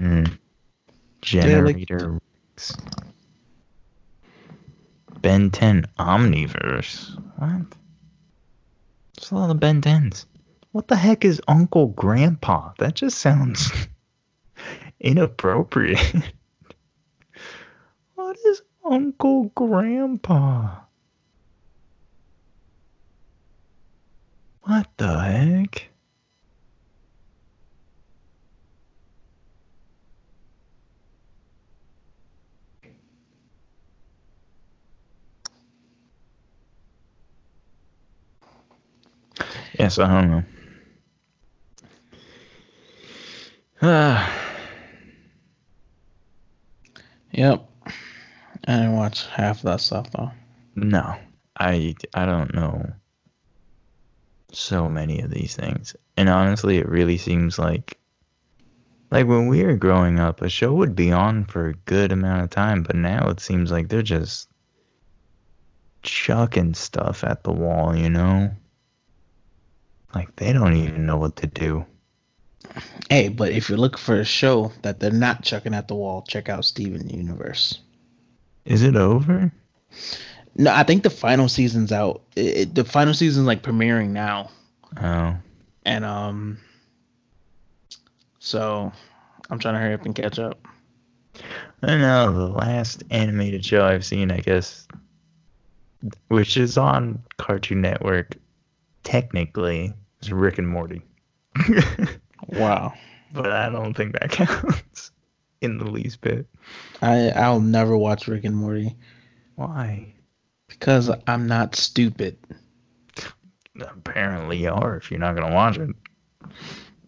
Mm. Generator Rex. Ben ten Omniverse. What? It's a lot of Ben tens. What the heck is Uncle Grandpa? That just sounds inappropriate. What is Uncle Grandpa? What the heck? Yes, I don't know. Ah. Yep. I didn't watch half of that stuff, though. No. I, I don't know so many of these things. And honestly, it really seems like... Like, when we were growing up, a show would be on for a good amount of time, but now it seems like they're just chucking stuff at the wall, you know? Like, they don't even know what to do. Hey, but if you're looking for a show that they're not chucking at the wall, check out Steven Universe. Is it over? No, I think the final season's out. It, it, the final season's, like, premiering now. Oh. And, um... so, I'm trying to hurry up and catch up. I don't know. The last animated show I've seen, I guess, which is on Cartoon Network, technically, it's Rick and Morty. Wow. But I don't think that counts in the least bit. I, I'll never watch Rick and Morty. Why? Because I'm not stupid. Apparently you are if you're not going to watch it.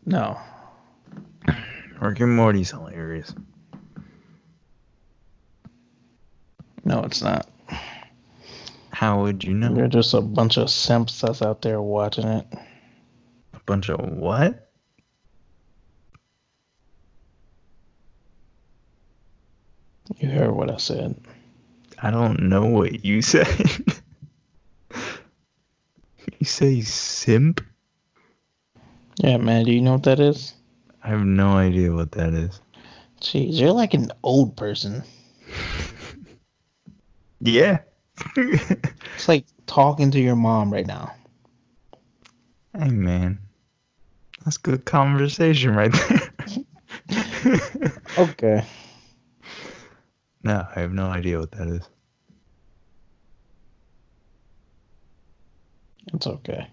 No. Rick and Morty's hilarious. No, it's not. How would you know? You're just a bunch of simps that's out there watching it. A bunch of what? You heard what I said. I don't know what you said. You say simp? Yeah, man. Do you know what that is? I have no idea what that is. Jeez, you're like an old person. Yeah. It's like talking to your mom right now. Hey man, that's good conversation right there. Okay. No, I have no idea what that is. It's okay.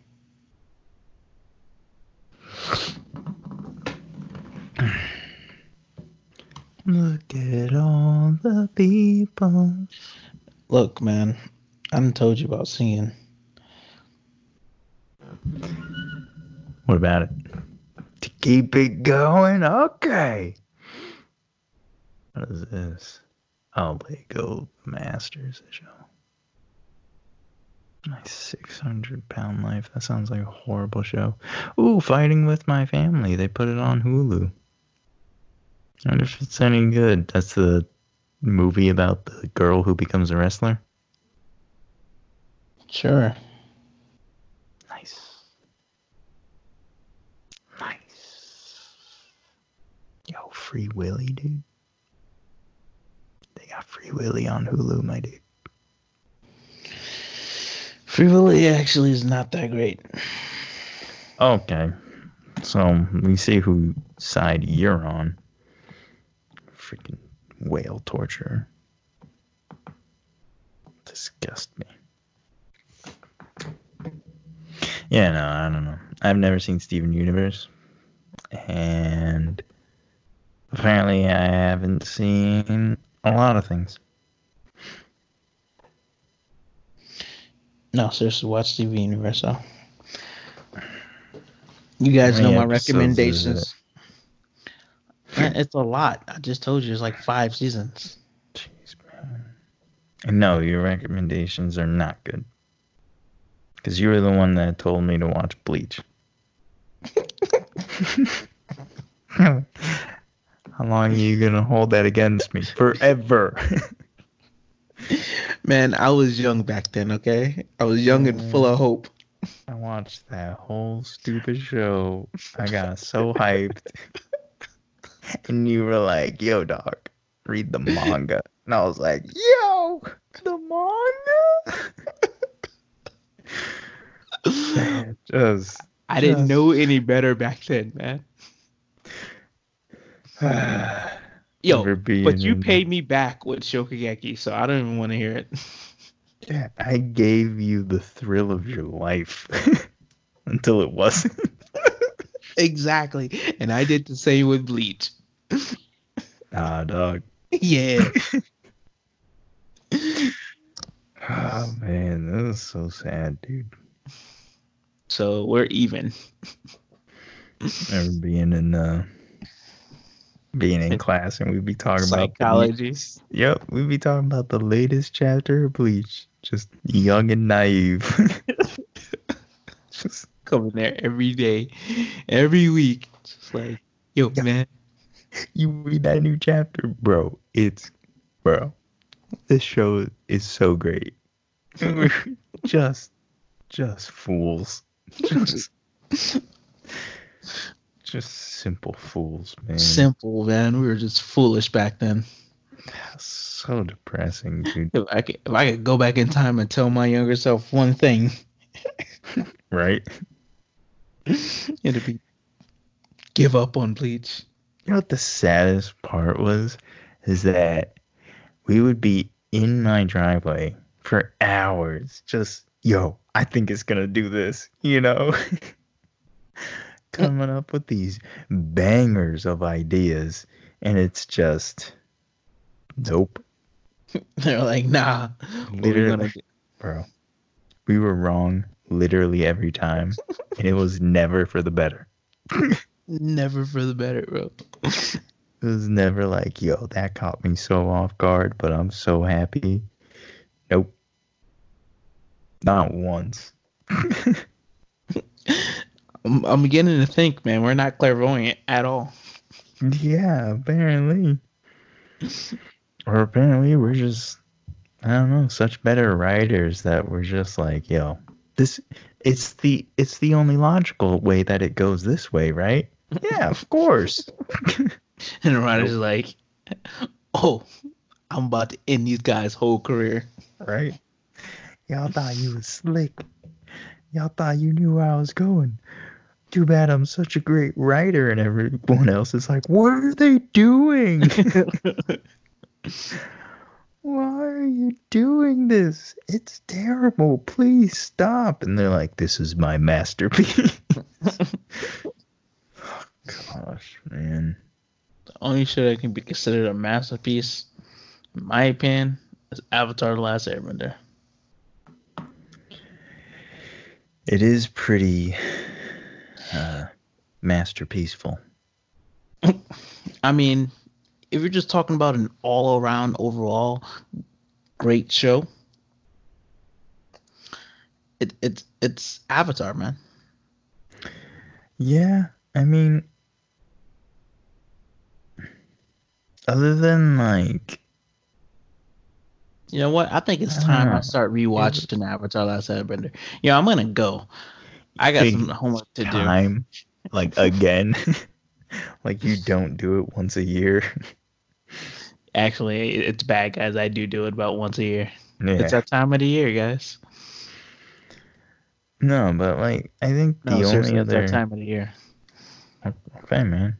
Look at all the people. Look, man, I done told you about singing. What about it? To keep it going? Okay. What is this? I'll play Gold Masters, the show. My six hundred pound life. That sounds like a horrible show. Ooh, Fighting With My Family. They put it on Hulu. I wonder if it's any good. That's the movie about the girl who becomes a wrestler? Sure. Nice. Nice. Free Willy, dude. They got Free Willy on Hulu, my dude. Free Willy actually is not that great. Okay. So, we see whose side you're on. Freaking whale torture. Disgust me. Yeah, no, I don't know. I've never seen Steven Universe. And apparently I haven't seen a lot of things. No, seriously, watch Steven Universe, though. You guys know my recommendations. It? It's a lot. I just told you, it's like five seasons. Jeez, man. And no, your recommendations are not good. Because you were the one that told me to watch Bleach. How long are you going to hold that against me? Forever. Man, I was young back then, okay? I was young and full of hope. I watched that whole stupid show. I got so hyped. And you were like, yo, dog, read the manga. And I was like, yo, the manga? Man, just, I didn't just... know any better back then, man. Yo, but you paid me back with Shokugeki, so I don't even want to hear it. Yeah, I gave you the thrill of your life until it wasn't. Exactly, and I did the same with Bleach. Nah, dog. Yeah. Oh, man, this is so sad, dude. So we're even. Remember being in uh, being in class and we'd be talking psychology. about psychology. Yep, we'd be talking about the latest chapter of Bleach. Just young and naive. Just coming there every day, every week. Just like, yo, yeah. man, you read that new chapter, bro? It's, bro, this show is so great. We're just, just fools. Just, just simple fools, man. Simple, man. We were just foolish back then. So depressing, dude. If I could, if I could go back in time and tell my younger self one thing. Right? It'd be give up on Bleach. You know what the saddest part was? Is that we would be in my driveway for hours, just, yo, I think it's gonna do this, you know? Coming up with these bangers of ideas, and it's just, nope. They're like, nah. Literally, bro, we were wrong literally every time, and it was never for the better. Never for the better, bro. It was never like, yo, that caught me so off guard, but I'm so happy. Nope. Not once. I'm, I'm beginning to think, man, we're not clairvoyant at all. Yeah, apparently. Or apparently we're just, I don't know, such better writers that we're just like, yo, this it's the it's the only logical way that it goes this way, right? Yeah, of course. And the writer's like, oh, I'm about to end these guys' whole career. Right? Y'all thought you was slick. Y'all thought you knew where I was going. Too bad I'm such a great writer, and everyone else is like, what are they doing? Why are you doing this? It's terrible. Please stop. And they're like, this is my masterpiece. Oh, gosh, man. The only show that can be considered a masterpiece, in my opinion, is Avatar the Last Airbender. It is pretty uh, masterpieceful. I mean, if you're just talking about an all-around, overall great show, it, it it's Avatar, man. Yeah, I mean, other than like, you know what? I think it's time I, I start rewatching Avatar Last Airbender. Yeah, I'm gonna go. I got some homework to time, do. Like again. Like, you don't do it once a year. Actually, it's bad, guys. I do do it about once a year. Yeah. It's that time of the year, guys. No, but, like, I think the no, only other... it's that time of the year. Okay, man.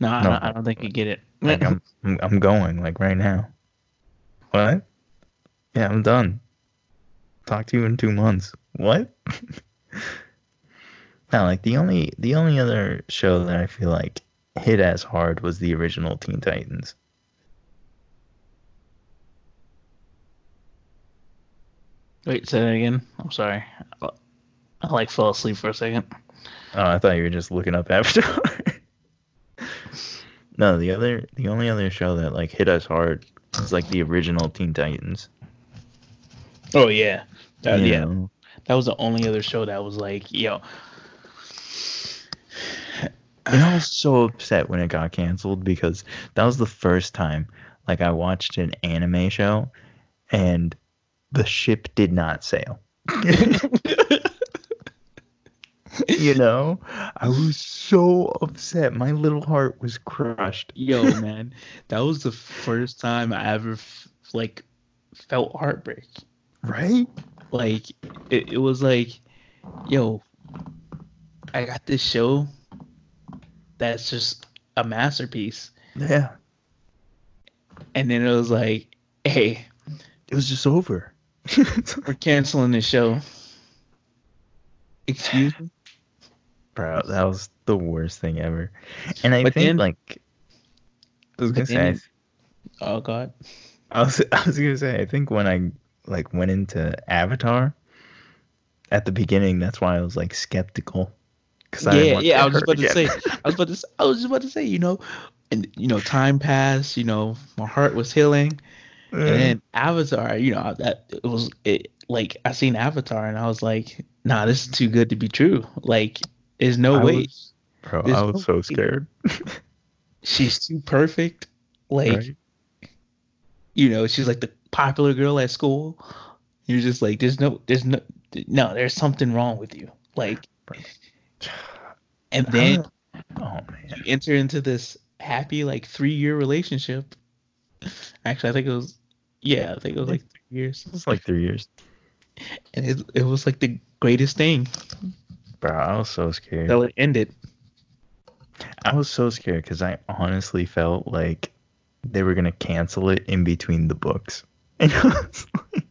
No, I, no. Don't, I don't think you get it. Like, I'm, I'm going, like, right now. What? Yeah, I'm done. Talk to you in two months. What? No, like, the only the only other show that I feel like hit as hard was the original Teen Titans. Wait, say that again? I'm sorry. I, like, fell asleep for a second. Oh, I thought you were just looking up Avatar. No, the other, the only other show that, like, hit us hard was, like, the original Teen Titans. Oh, yeah. That, yeah. Know. That was the only other show that was, like, yo. And I was so upset when it got canceled because that was the first time, like, I watched an anime show and the ship did not sail. You know, I was so upset. My little heart was crushed. Yo, man, that was the first time I ever f- like felt heartbreak. Right? Like, it, it was like, yo, I got this show that's just a masterpiece. Yeah. And then it was like, hey, it was just over. We're canceling this show. Excuse me? Bro, that was the worst thing ever. And I but think, then, like, I was gonna say, then, oh god, I was I was gonna say, I think when I like went into Avatar at the beginning, that's why I was like skeptical. Cause I yeah, didn't want yeah, to I was just about again. to say, I was about to, I was just about to say, you know, and you know, time passed, you know, my heart was healing, mm. and then Avatar, you know, that it was it like I seen Avatar and I was like, nah, this is too good to be true. Like. There's no I way. Was, bro, There's I was no so way. scared. She's too perfect. Like, right? You know, she's like the popular girl at school. You're just like, there's no, there's no, no, there's something wrong with you. Like, bro. And then oh, man. You enter into this happy, like, three year relationship. Actually, I think it was, yeah, I think it was like three years. It was like three years. And it, it was like the greatest thing. Bro, I was so scared. So it ended. I was so scared because I honestly felt like they were going to cancel it in between the books. And I was like,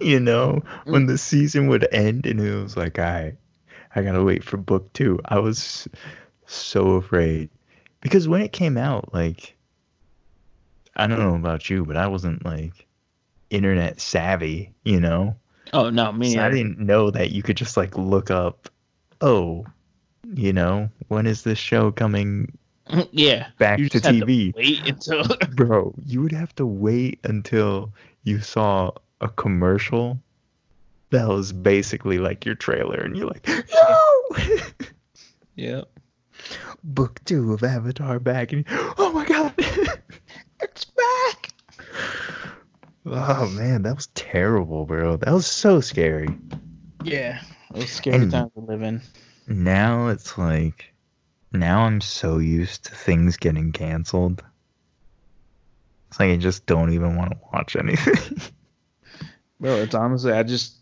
you know, when the season would end and it was like, all right, I got to wait for book two. I was so afraid. Because when it came out, like, I don't know about you, but I wasn't, like, internet savvy, you know? Oh, no, me. So I didn't know that you could just, like, look up, oh, you know, when is this show coming yeah, back to T V? To wait until... Bro, you would have to wait until you saw a commercial that was basically, like, your trailer, and you're like, no! Yeah. Book two of Avatar back, and you, oh, my God! It's back! Oh, man, that was terrible, bro. That was so scary. Yeah, it was a scary and time to live in. Now it's like, now I'm so used to things getting canceled. It's like I just don't even want to watch anything. Bro, it's honestly, I just,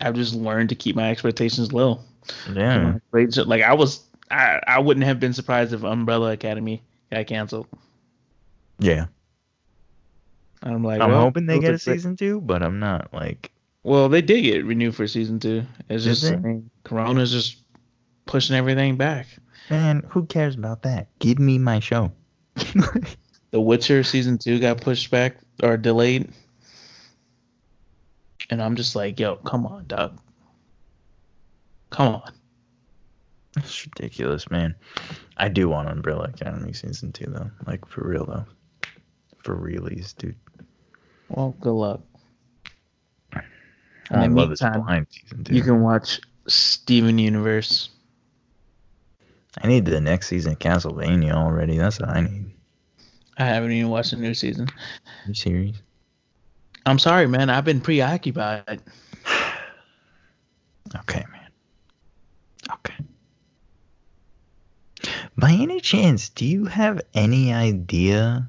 I've just learned to keep my expectations low. Yeah. Like, I was, I, I wouldn't have been surprised if Umbrella Academy got canceled. Yeah. I'm like, I'm well, hoping they get a season two, but I'm not like. Well, they did get renewed for season two. It's just I mean, Corona's just pushing everything back. Man, who cares about that? Give me my show. The Witcher season two got pushed back or delayed, and I'm just like, yo, come on, dog. Come on. That's ridiculous, man. I do want Umbrella Academy season two though, like for real though, for realies, dude. Well, good luck. In I the love meantime, season two. You can watch Steven Universe. I need the next season of Castlevania already. That's what I need. I haven't even watched the new season. Are you serious? I'm sorry, man. I've been preoccupied. Okay, man. Okay. by any chance, do you have any idea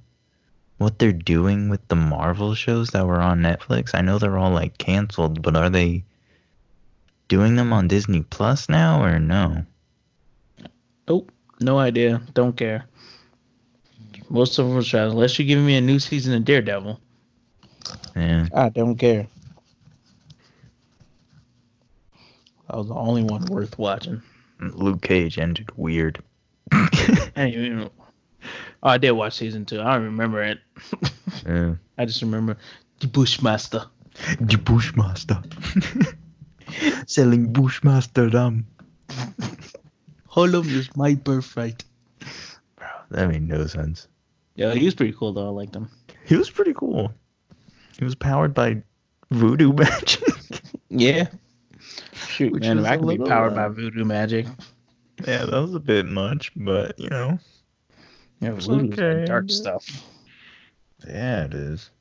what they're doing with the Marvel shows that were on Netflix? I know they're all, like, canceled, but are they doing them on Disney Plus now or no? Oh, no idea. Don't care. Most of them are trying, unless you're giving me a new season of Daredevil. Yeah. I don't care. That was the only one worth watching. Luke Cage ended weird. I didn't even know. Oh, I did watch season two. I don't remember it. Yeah. I just remember the Bushmaster. The Bushmaster. Selling Bushmaster rum. Holum is my birthright. Bro, that made no sense. Yeah, he was pretty cool, though. I liked him. He was pretty cool. He was powered by voodoo magic. Yeah. Shoot, Which man, I could be powered uh, by voodoo magic. Yeah, that was a bit much, but, you know. Yeah, it was okay. Dark stuff. Yeah, it is.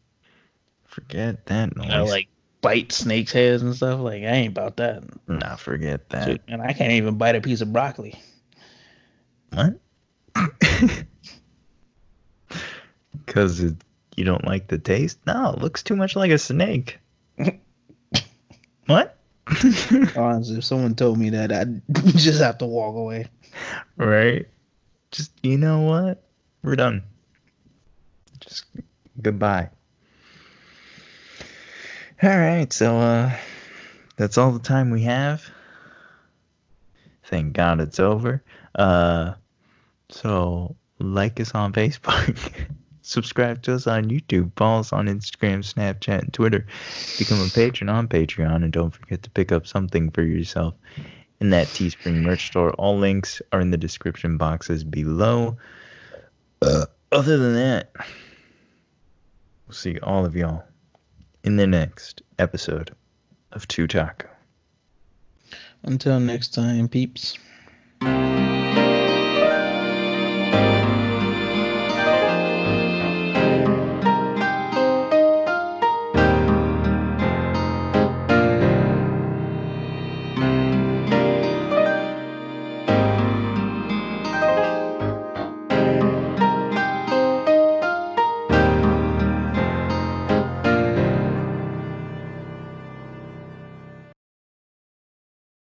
Forget that noise. You know, like, bite snakes' heads and stuff. Like, I ain't about that. Nah, forget that. Shoot, man, I can't even bite a piece of broccoli. What? Because you don't like the taste? No, it looks too much like a snake. What? Honestly, if someone told me that, I'd just have to walk away. Right? Just, you know what? We're done. Just goodbye. All right, so uh, that's all the time we have. Thank God it's over. Uh, so like us on Facebook. Subscribe to us on YouTube, follow us on Instagram, Snapchat, and Twitter. Become a patron on Patreon, and don't forget to pick up something for yourself in that Teespring merch store. All links are in the description boxes below. Uh, other than that, we'll see all of y'all in the next episode of Tutaku. Until next time, peeps.